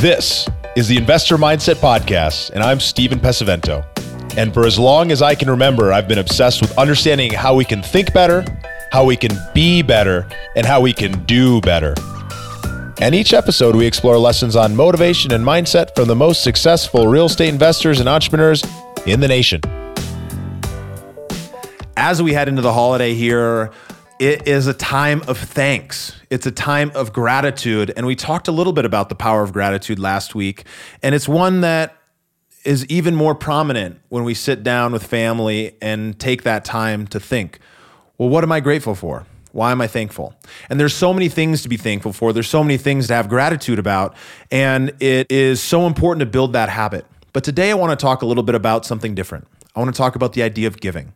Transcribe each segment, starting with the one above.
This is the Investor Mindset Podcast, and I'm Steven Pesavento. And for as long as I can remember, I've been obsessed with understanding how we can think better, how we can be better, and how we can do better. And each episode, we explore lessons on motivation and mindset from the most successful real estate investors and entrepreneurs in the nation. As we head into the holiday here, it is a time of thanks. It's a time of gratitude. And we talked a little bit about the power of gratitude last week. And it's one that is even more prominent when we sit down with family and take that time to think, well, what am I grateful for? Why am I thankful? And there's so many things to be thankful for. There's so many things to have gratitude about. And it is so important to build that habit. But today I want to talk a little bit about something different. I want to talk about the idea of giving.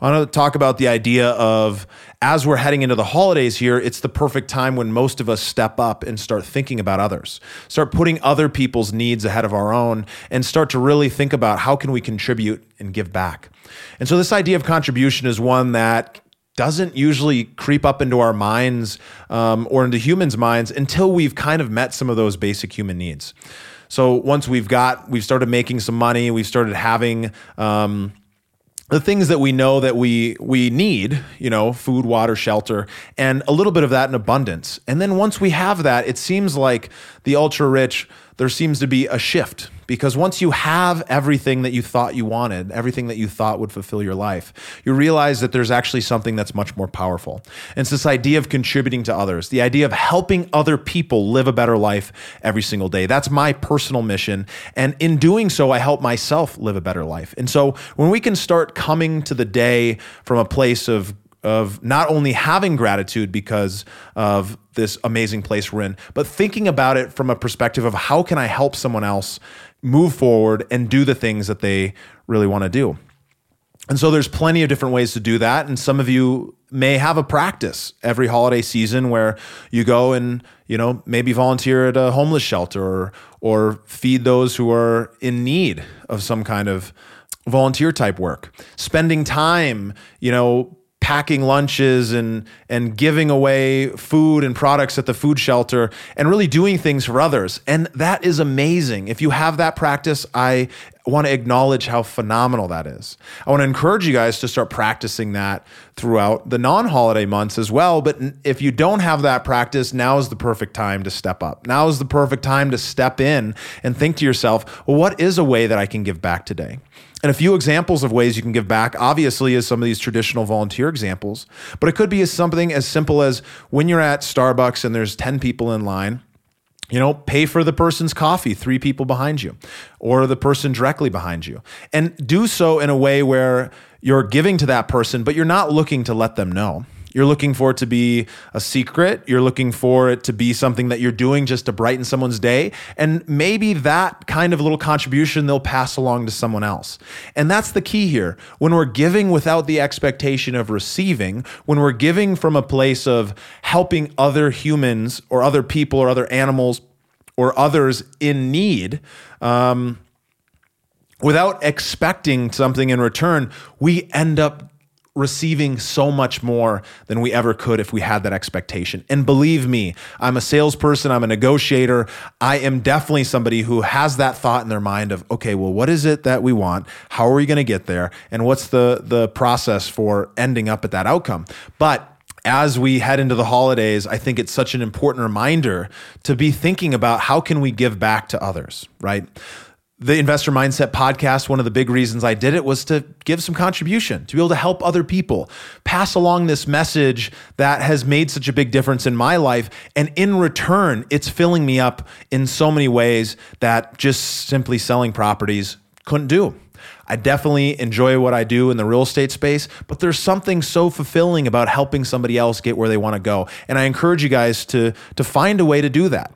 I want to talk about the idea of, as we're heading into the holidays here, it's the perfect time when most of us step up and start thinking about others, start putting other people's needs ahead of our own, and start to really think about how can we contribute and give back. And so this idea of contribution is one that doesn't usually creep up into our minds or into humans' minds until we've kind of met some of those basic human needs. So once we've started making some money, we've started having the things that we know that we need, food, water, shelter, and a little bit of that in abundance. And then once we have that, it seems like the ultra rich, there seems to be a shift, because once you have everything that you thought you wanted, everything that you thought would fulfill your life, you realize that there's actually something that's much more powerful. And it's this idea of contributing to others, the idea of helping other people live a better life every single day. That's my personal mission. And in doing so, I help myself live a better life. And so when we can start coming to the day from a place of not only having gratitude because of this amazing place we're in, but thinking about it from a perspective of how can I help someone else move forward and do the things that they really want to do. And so there's plenty of different ways to do that. And some of you may have a practice every holiday season where you go and, maybe volunteer at a homeless shelter or feed those who are in need of some kind of volunteer type work. Spending time, packing lunches and giving away food and products at the food shelter and really doing things for others. And that is amazing. If you have that practice, I want to acknowledge how phenomenal that is. I want to encourage you guys to start practicing that throughout the non-holiday months as well. But if you don't have that practice, now is the perfect time to step up. Now is the perfect time to step in and think to yourself, well, what is a way that I can give back today? And a few examples of ways you can give back, obviously, is some of these traditional volunteer examples, but it could be something as simple as when you're at Starbucks and there's 10 people in line, pay for the person's coffee, 3 people behind you, or the person directly behind you. And do so in a way where you're giving to that person, but you're not looking to let them know. You're looking for it to be a secret. You're looking for it to be something that you're doing just to brighten someone's day. And maybe that kind of little contribution they'll pass along to someone else. And that's the key here. When we're giving without the expectation of receiving, when we're giving from a place of helping other humans or other people or other animals or others in need, without expecting something in return, we end up receiving so much more than we ever could if we had that expectation. And believe me, I'm a salesperson, I'm a negotiator. I am definitely somebody who has that thought in their mind of, okay, well, what is it that we want? How are we going to get there? And what's the process for ending up at that outcome? But as we head into the holidays, I think it's such an important reminder to be thinking about how can we give back to others, right? The Investor Mindset Podcast, one of the big reasons I did it was to give some contribution, to be able to help other people, pass along this message that has made such a big difference in my life. And in return, it's filling me up in so many ways that just simply selling properties couldn't do. I definitely enjoy what I do in the real estate space, but there's something so fulfilling about helping somebody else get where they want to go. And I encourage you guys to find a way to do that.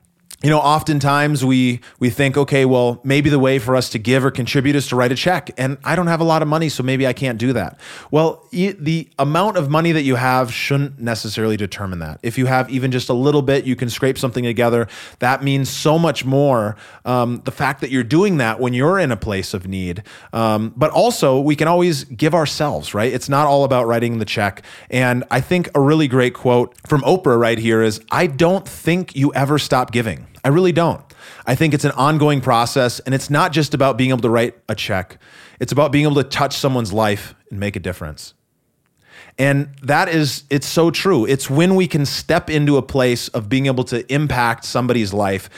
Oftentimes we think, okay, well, maybe the way for us to give or contribute is to write a check. And I don't have a lot of money, so maybe I can't do that. Well, the amount of money that you have shouldn't necessarily determine that. If you have even just a little bit, you can scrape something together. That means so much more. The fact that you're doing that when you're in a place of need. But also we can always give ourselves, right? It's not all about writing the check. And I think a really great quote from Oprah right here is, I don't think you ever stop giving. I really don't. I think it's an ongoing process, and it's not just about being able to write a check. It's about being able to touch someone's life and make a difference. And that is, it's so true. It's when we can step into a place of being able to impact somebody's life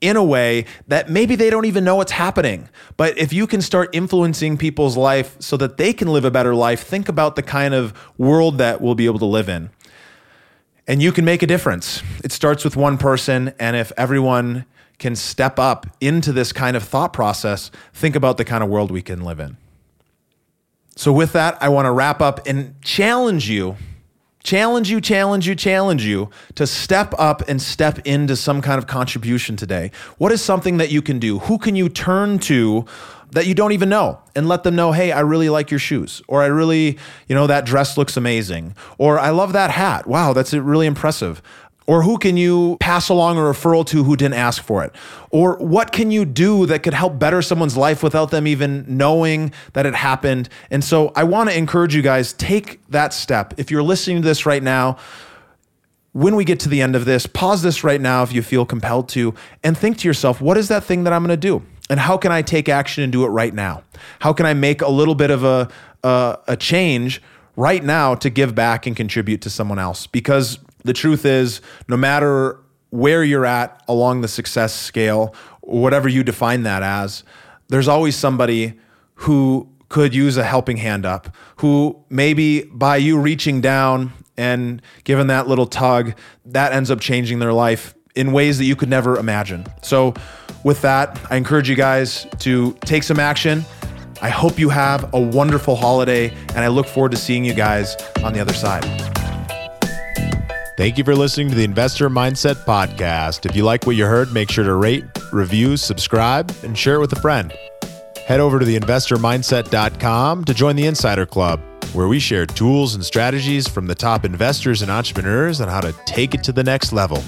in a way that maybe they don't even know what's happening. But if you can start influencing people's life so that they can live a better life, think about the kind of world that we'll be able to live in. And you can make a difference. It starts with one person. And if everyone can step up into this kind of thought process, think about the kind of world we can live in. So with that, I want to wrap up and challenge you to step up and step into some kind of contribution today. What is something that you can do? Who can you turn to that you don't even know and let them know, hey, I really like your shoes, or I really, that dress looks amazing, or I love that hat. Wow, that's really impressive. Or who can you pass along a referral to who didn't ask for it? Or what can you do that could help better someone's life without them even knowing that it happened? And so I want to encourage you guys, take that step. If you're listening to this right now, when we get to the end of this, pause this right now if you feel compelled to, and think to yourself, what is that thing that I'm going to do? And how can I take action and do it right now? How can I make a little bit of a change right now to give back and contribute to someone else? Because the truth is, no matter where you're at along the success scale, whatever you define that as, there's always somebody who could use a helping hand up, who maybe by you reaching down and giving that little tug, that ends up changing their life in ways that you could never imagine. So with that, I encourage you guys to take some action. I hope you have a wonderful holiday, and I look forward to seeing you guys on the other side. Thank you for listening to the Investor Mindset Podcast. If you like what you heard, make sure to rate, review, subscribe, and share it with a friend. Head over to theinvestormindset.com to join the Insider Club, where we share tools and strategies from the top investors and entrepreneurs on how to take it to the next level.